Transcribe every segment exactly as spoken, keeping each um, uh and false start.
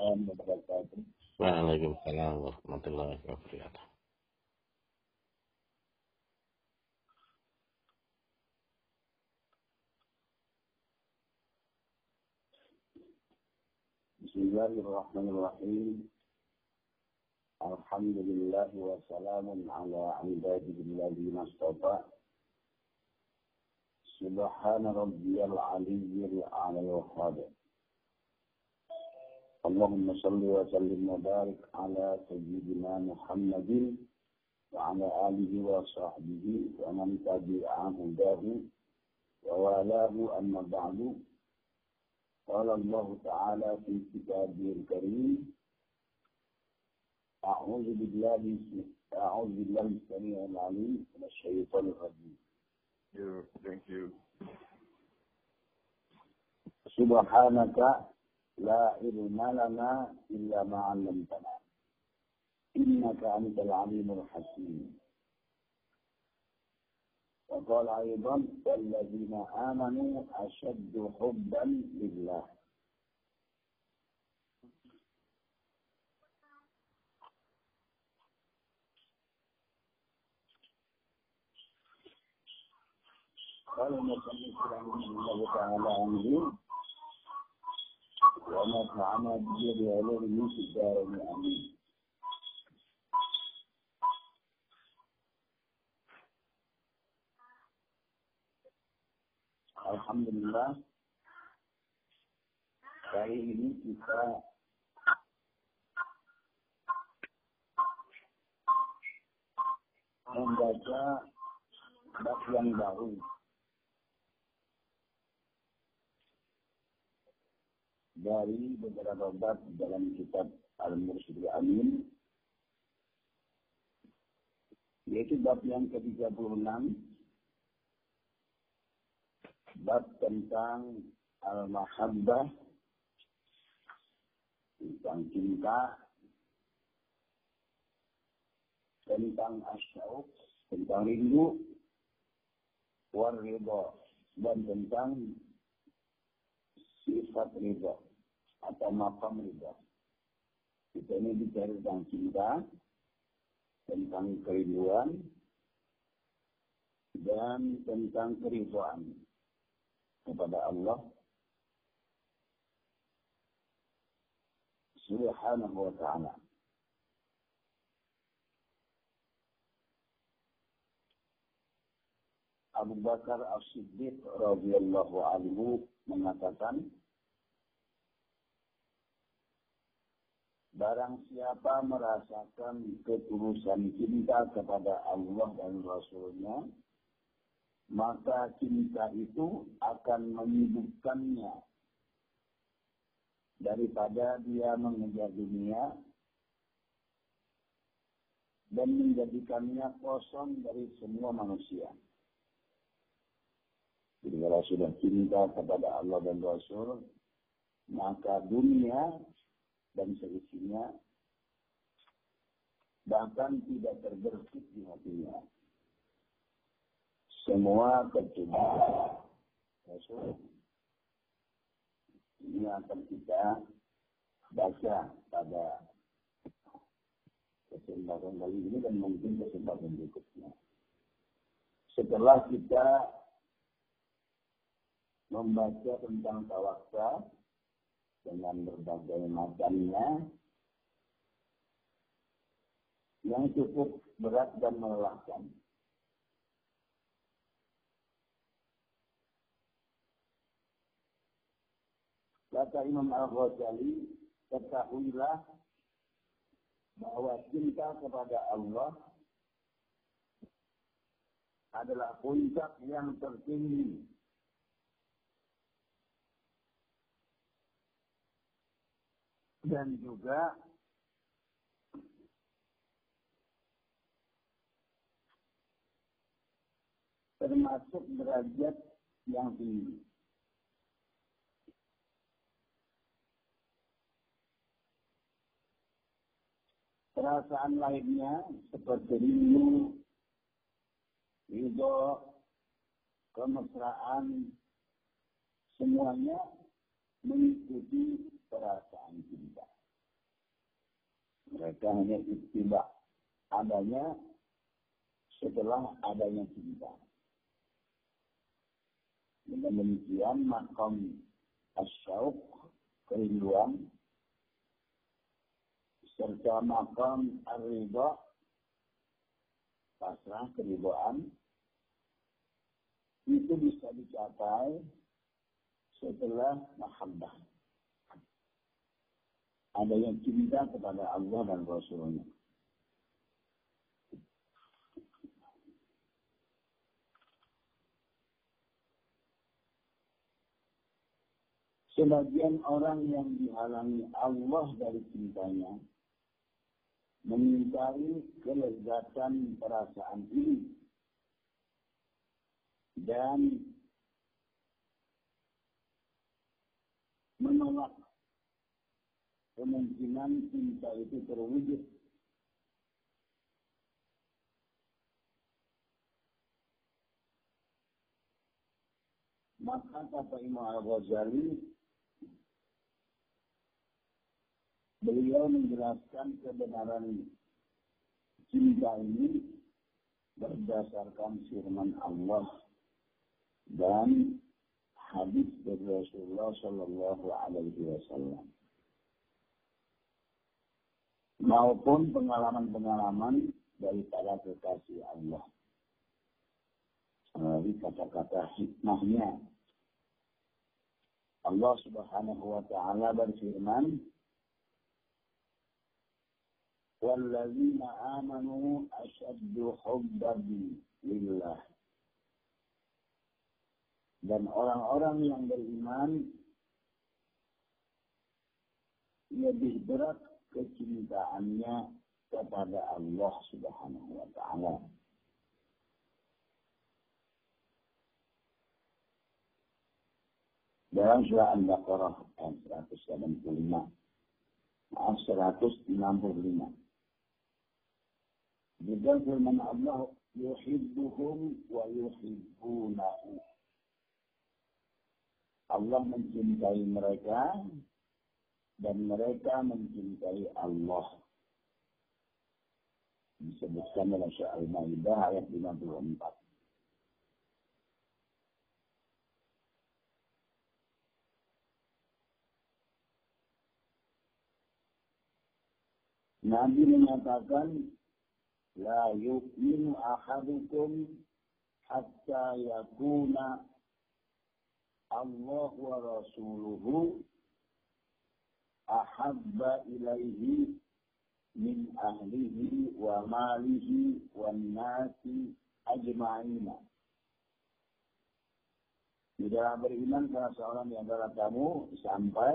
Waalaikumsalam warahmatullahi wabarakatuh. Bismillahirrahmanirrahim. Alhamdulillah wa salamun ala ibadillahi nastafa. Subhana rabbiyal aliyyil aliyil qadir. Allahumma salli wa sallim wa barik ala sayyidina Muhammadin wa ala alihi wa sahbihi wa man tabi'ahum dahu wa walahu amma ba'du. Qala Allah ta'ala fi kitabil karim, A'udzu billahi a'udzu billahi samii'il 'aliim minasy syaithaanir rajiim. Yeah, thank you. Subhanaka la ilma lana illa ma 'allamtana. Innaka antal 'aliimul hakiim. Wa qala aydan alladziina aamanu ashaddu hubban lillah. Alhamdulillah ta'ala anhu wa ma ta'ama bi alil musyidar amin. Alhamdulillah, kali ini kita membaca bab yang baru, dari beberapa bab dalam kitab Al-Mursyidul Amin, yaitu bab yang ke tiga puluh enam, bab tentang Al-Mahabbah, tentang cinta, tentang asyauq, tentang rindu, war-ridha, dan tentang sifat ridha atau maqam ridha. Kita ini bicara tentang cinta, tentang kerinduan, dan tentang keridhaan kepada Allah Subhanahu wa ta'ala. Abu Bakar Ash-Shiddiq radhiyallahu anhu mengatakan, barang siapa merasakan ketulusan cinta kepada Allah dan Rasul-Nya, maka cinta itu akan menyibukkannya daripada dia mengejar dunia dan menjadikannya kosong dari semua manusia. Jadi kalau sudah cinta kepada Allah dan Rasul, maka dunia dan seisinya bahkan tidak terbersih di hatinya. Semua kecintaan Rasul ini akan kita baca pada kesempatan kali ini dan mungkin kesempatan berikutnya. Setelah kita membaca tentang tawakkal dengan berbagai macamnya yang cukup berat dan melelahkan, kata Imam Al-Ghazali, ketahuilah bahwa cinta kepada Allah adalah puncak yang tertinggi dan juga termasuk derajat yang tinggi. Perasaan lainnya seperti rindu, ridho, kemesraan, semuanya mengikuti perasaan cinta. Mereka hanya istimbah adanya setelah adanya cinta. Dengan demikian makam asyauq kerinduan serta makam ar-ridha pasrah keridhaan itu bisa dicapai setelah mahabbah. Ada yang cinta kepada Allah dan Rasulnya. Sebagian orang yang dihalangi Allah dari cintanya mengingkari kelezatan perasaan ini dan menolak kemungkinan cinta itu terwujud. Maka kata Imam Al-Ghazali, beliau menjelaskan kebenaran cinta ini berdasarkan firman Allah dan hadis dari Rasulullah Shallallahu Alaihi Wasallam maupun pengalaman-pengalaman dari para kekasih Allah. Dari kata-kata hikmahnya, Allah Subhanahu Wa Taala berfirman, وَالَّذِينَ آمَنُوا أَشَدُّ حُبًّا لِلَّهِ. Dan orang-orang yang beriman lebih berat kecintaannya kepada Allah Subhanahu wa Ta'ala. Dalam surah Al-Baqarah ayat seratus enam puluh lima. Juga firman Allah, yuhibbuhum wa yuhibbunahu. Allah mencintai mereka dan mereka mencintai Allah. Disebutkan dalam surah Al-Mahabbah ayat lima puluh empat. Nabi mengatakan, la yu'minu ahadukum hatta yakuna Allah wa rasuluhu ahabba ilaihi min ahlihi wa malihi wa nasi ajma'ina. Tidaklah beriman salah seorang di antara kamu sampai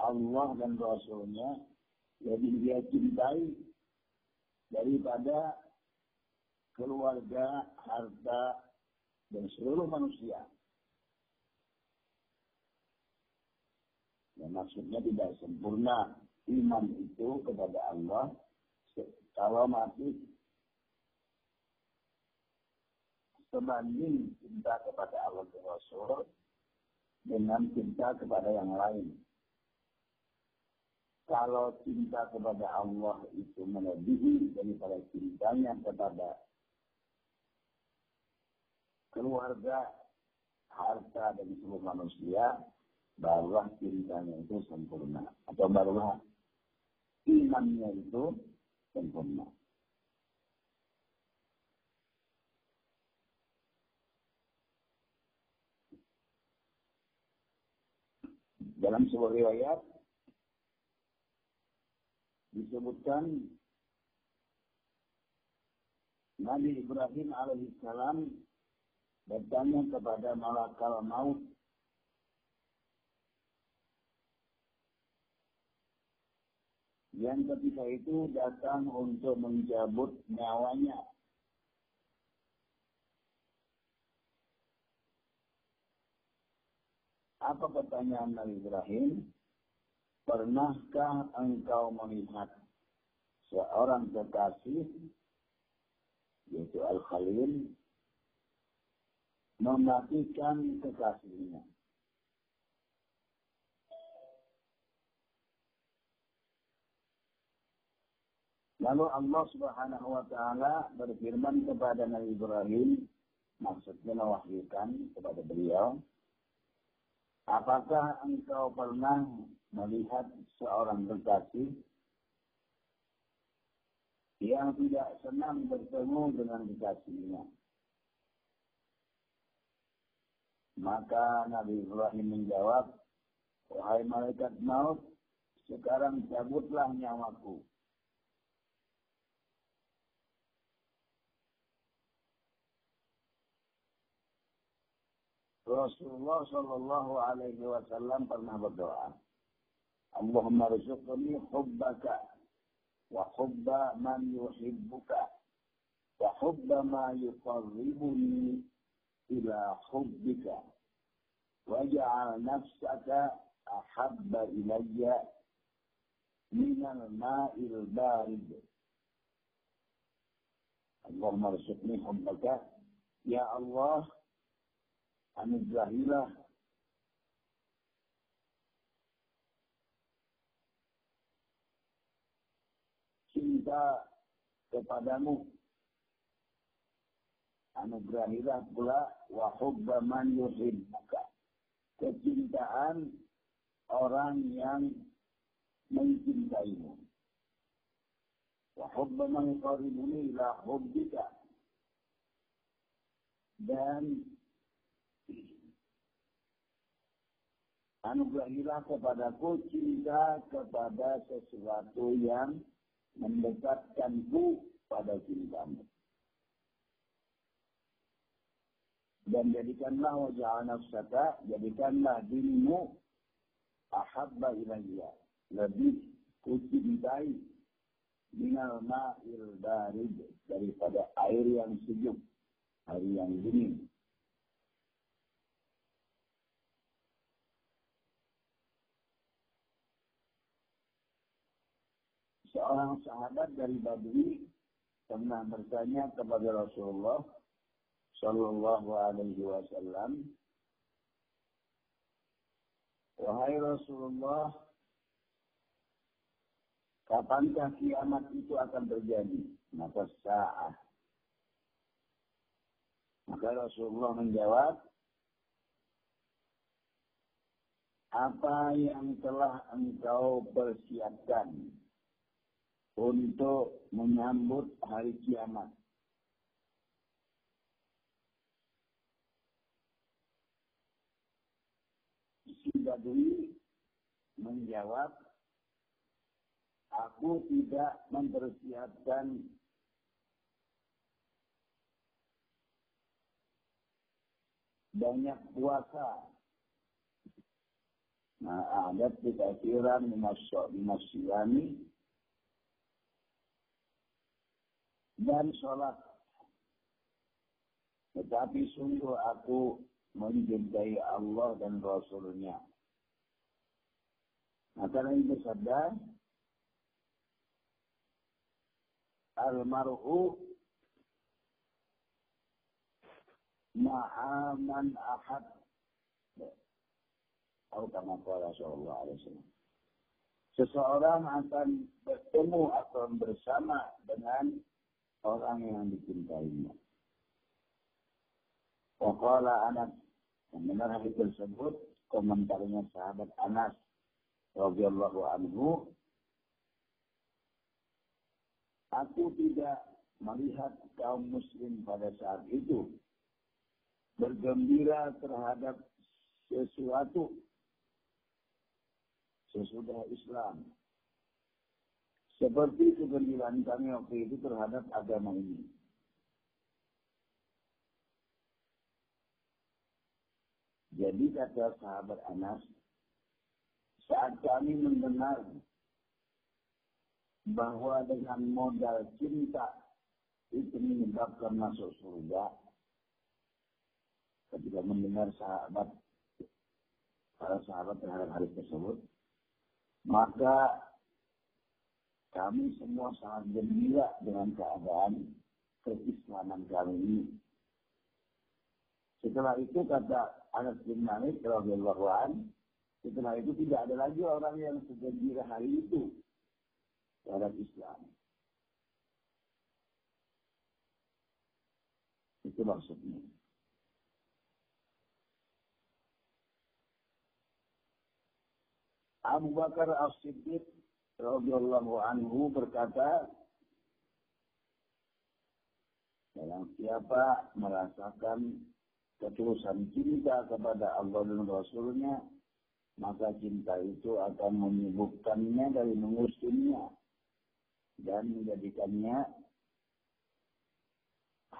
Allah dan Rasulnya lebih dia cintai daripada keluarga, harta, dan seluruh manusia. Dan maksudnya tidak sempurna iman itu kepada Allah kalau masih sebanding cinta kepada Allah dan Rasul dengan cinta kepada yang lain. Kalau cinta kepada Allah itu melebihi daripada cintanya kepada keluarga, harta, dan seluruh manusia, barulah cintanya itu sempurna. Atau barulah imannya itu sempurna. Dalam sebuah riwayat, disebutkan Nabi Ibrahim alaihissalam bertanya kepada Malaikat Maut, yang ketika itu datang untuk mencabut nyawanya. Apa pertanyaan Nabi Ibrahim? Pernahkah engkau melihat seorang kekasih, yaitu Al-Khalil, mematikan kekasihnya? Lalu Allah Subhanahu wa taala berfirman kepada Nabi Ibrahim, maksudnya mewahyukan kepada beliau, apakah engkau pernah melihat seorang kekasih yang tidak senang bertemu dengan kekasihnya? Maka Nabi Ibrahim menjawab, wahai malaikat maut, sekarang cabutlah nyawaku. Rasulullah Shallallahu Alaihi Wasallam pernah berdoa, Allahumma rizqni hubbaka, wa hubba man yuhibbuka, wa hubba ma yuqarribuni ila hubbika, waj'al nafsaka ahabba ilayya minal ma'il barid. Allahumma rizqni hubbaka, ya Allah, Amin jahilah cinta kepadamu, anugerahilah pula wa hubba man yuhibbuka, kecintaan orang yang mencintaimu, wa hubba man yuqarribuni ila hubbika, dan anugerahilah kepadaku cinta kepada sesuatu yang mendekatkanku pada cintamu. Dan jadikanlah wajah nafsaka, jadikanlah dirimu ahabba ilayya, lebih kucintai minal ma'il barid, daripada air yang sejuk, air yang dingin. Seorang sahabat dari Badui pernah bertanya kepada Rasulullah Shallallahu Alaihi Wasallam, wahai Rasulullah, kapankah kiamat itu akan terjadi? Maka saat. Maka Rasulullah menjawab, apa yang telah engkau persiapkan untuk menyambut hari kiamat? Si Badui menjawab, aku tidak mempersiapkan banyak puasa. Nah, ada kekafiran dimasyami dan sholat, tetapi sungguh aku mencintai Allah dan Rasul-Nya. Maka Nabi bersabda, Al-mar'u ma'aman ahad. Aku kama qala sallallahu alaihi wasallam. Seseorang akan bertemu atau bersama dengan orang yang dicintainya. Waqala Anas, mengenai hadis tersebut, komentarnya sahabat Anas radhiyallahu anhu, aku tidak melihat kaum muslim pada saat itu bergembira terhadap sesuatu sesudah Islam seperti kegembiraan kami waktu itu terhadap agama ini. Jadi kata sahabat Anas, saat kami mendengar bahwa dengan modal cinta itu menyebabkan masuk surga, ketika mendengar sahabat para sahabat terhadap hadis tersebut, maka kami semua sangat gembira dengan keadaan keislaman kami ini. Setelah itu kata Anas bin Malik radhiyallahu anhu, setelah itu tidak ada lagi orang yang segembira hari itu terhadap Islam. itu maksudnya. Abu Bakar Ash-Shiddiq radhiyallahu anhu berkata, barang siapa merasakan ketulusan cinta kepada Allah dan Rasulnya, maka cinta itu akan menyibukkannya dari mengusinya dan menjadikannya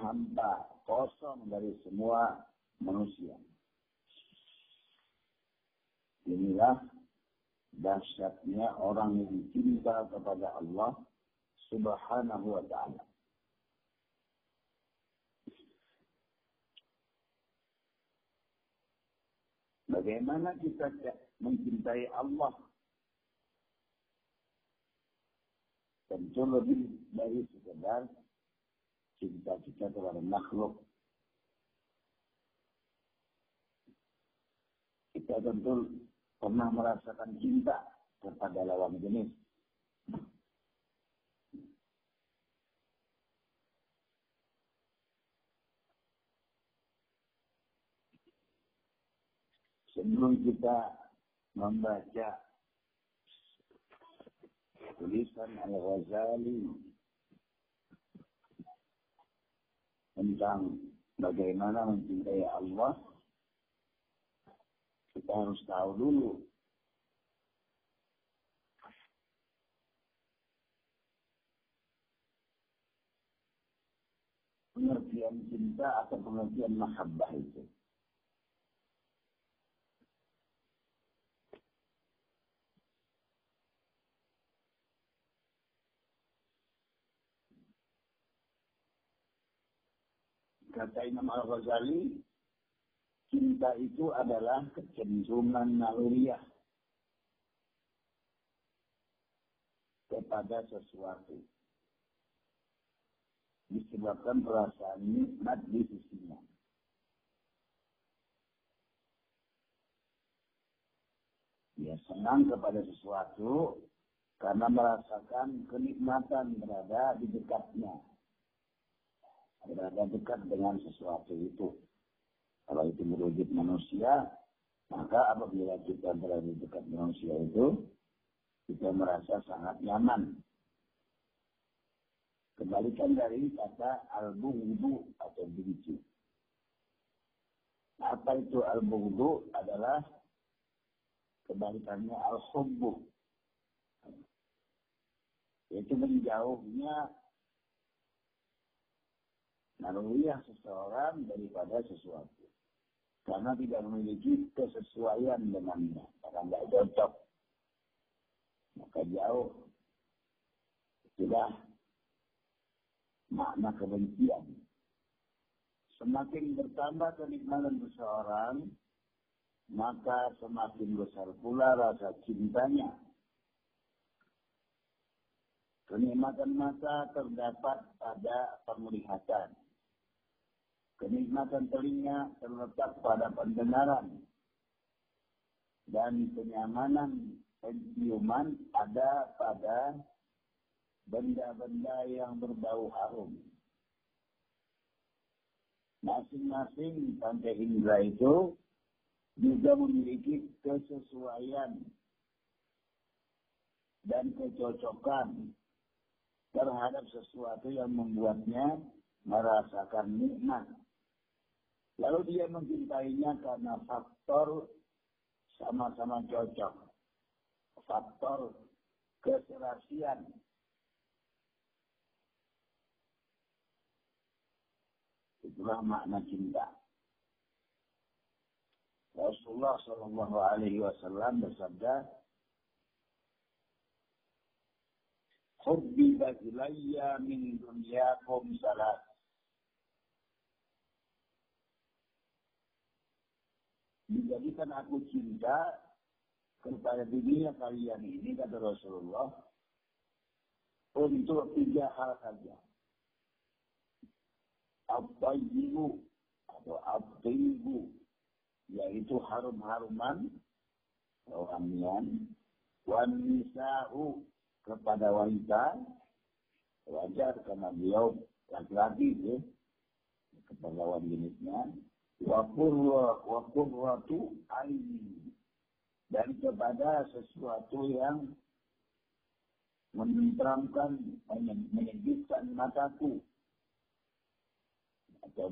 hampa, kosong dari semua manusia. Inilah dahsyatnya orang yang cinta kepada Allah Subhanahu wa ta'ala. Bagaimana kita mencintai Allah? Tentu lebih dari sekedar cinta kita kepada makhluk. Kita tentu pernah merasakan cinta kepada lawan jenis. Sebelum kita membaca tulisan Al-Ghazali tentang bagaimana mencintai Allah, kita harus tahu dulu pengertian cinta atau pengertian mahabbah itu. Kata Imam Al-Ghazali, cinta itu adalah kecenderungan naluriah kepada sesuatu, disebabkan perasaan nikmat di sisinya. Dia senang kepada sesuatu karena merasakan kenikmatan berada di dekatnya, berada dekat dengan sesuatu itu. Kalau itu merujuk manusia, maka apabila kita berada dekat manusia itu, kita merasa sangat nyaman. Kebalikan dari kata al-bughdu atau benci. Apa itu al-bughdu? Adalah kebalikannya al-hubbu, yaitu menjauhnya naluriah seseorang daripada sesuatu, karena tidak memiliki kesesuaian dengannya, karena tidak cocok, maka jauh. Itulah makna kebencian. Semakin bertambah kenikmatan seseorang, maka semakin besar pula rasa cintanya. Kenikmatan mata terdapat pada penglihatan. Kenikmatan telinga terletak pada pendengaran, dan kenyamanan penciuman ada pada benda-benda yang berbau harum. Masing-masing panca indera itu juga memiliki kesesuaian dan kecocokan terhadap sesuatu yang membuatnya merasakan nikmat. Lalu dia mencintainya karena faktor sama-sama cocok, faktor keserasian. Itulah makna cinta. Rasulullah Shallallahu Alaihi Wasallam bersabda, "Hubbi ilayya min dunyakum salat." Dijadikan aku cinta kepada dunia kalian ini, kata Rasulullah, untuk tiga hal saja. At-tayyibu atau at-tayyibu, yaitu harum-haruman, wangian, wan nisa'u, kepada wanita. Wajar karena beliau laki-laki, ya. kepada lawan jenisnya, wa qurratu aini, dan kepada sesuatu yang menenteramkan, menyejukkan mataku, atau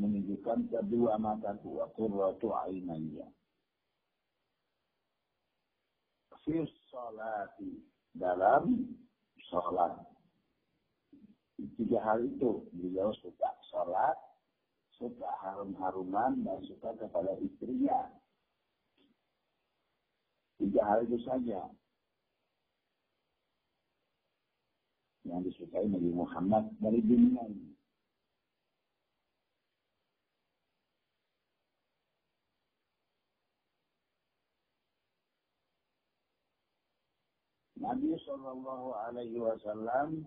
menunjukkan kedua mataku, wa qurratu ainaya. Fi sholati, dalam sholat. Tiga hal itu, beliau suka sholat, suka harum-haruman, dan suka kepada istrinya. Tiga hal itu saja yang disukai Nabi Muhammad dari dunia ini. Nabi Shallallahu Alaihi Wasallam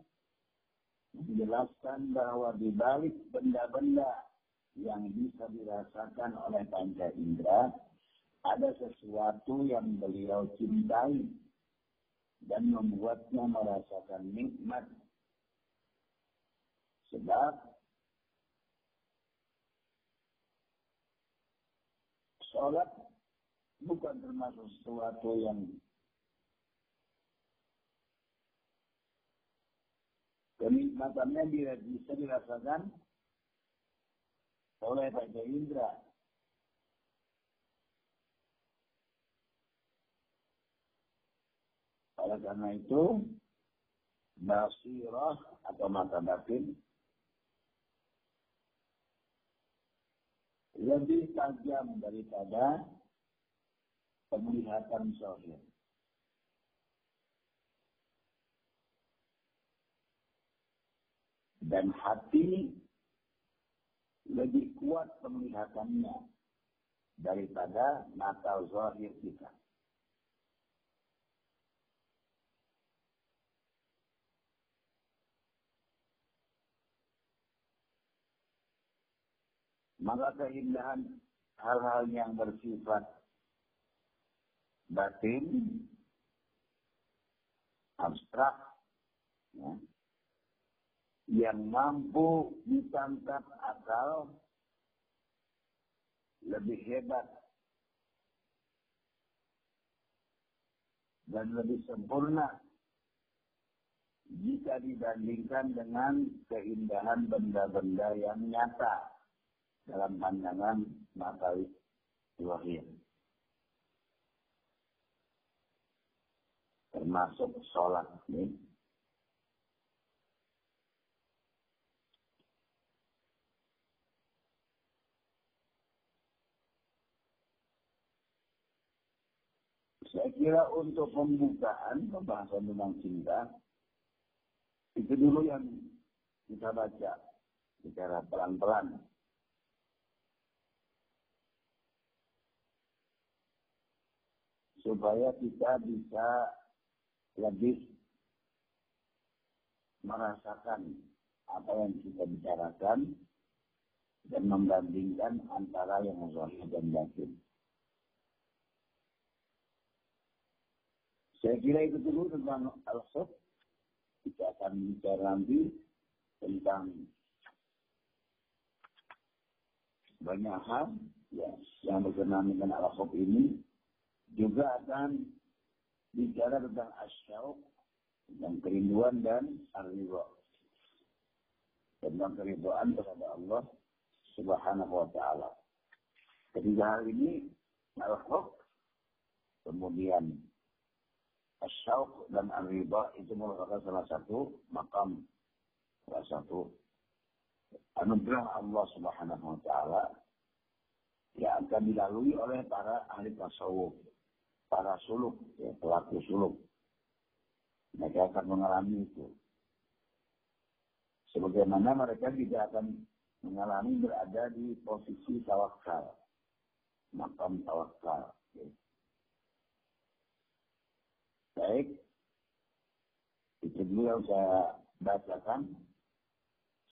menjelaskan bahwa di balik benda-benda yang bisa dirasakan oleh panca indera ada sesuatu yang beliau cintai dan membuatnya merasakan nikmat. Sebab sholat bukan termasuk sesuatu yang kenikmatannya bisa dirasakan oleh panca indera. Oleh karena itu, basirah atau mata batin lebih tajam daripada penglihatan zahir. Dan hati lebih kuat penglihatannya daripada mata zahir kita. Maka keindahan hal-hal yang bersifat batin, abstrak, ya, yang mampu ditangkap akal lebih hebat dan lebih sempurna jika dibandingkan dengan keindahan benda-benda yang nyata dalam pandangan mata zahir, termasuk sholat nih. Saya kira untuk pembukaan pembahasan tentang cinta itu dulu yang kita baca secara pelan-pelan. Supaya kita bisa lebih merasakan apa yang kita bicarakan dan membandingkan antara yang zahir dan batin. Saya kira itu dulu tentang al-hub. Kita akan bicara nanti tentang banyak hal ya, yang berkenaan dengan al-hub ini. Juga akan bicara tentang asyauq, tentang kerinduan dan ar-ridha, tentang keridhaan kepada Allah Subhanahu wa Ta'ala. Ketiga hal ini, al-hub, kemudian asyauq dan ar-ridha, itu merupakan salah satu makam, salah satu anugerah Allah Subhanahu wa Ta'ala yang akan dilalui oleh para ahli tasawuf, para suluk, ya, pelaku suluk. Mereka akan mengalami itu. Sebagaimana mereka tidak akan mengalami berada di posisi tawakal, makam tawakal. Ya. Baik, itu dulu yang saya bacakan.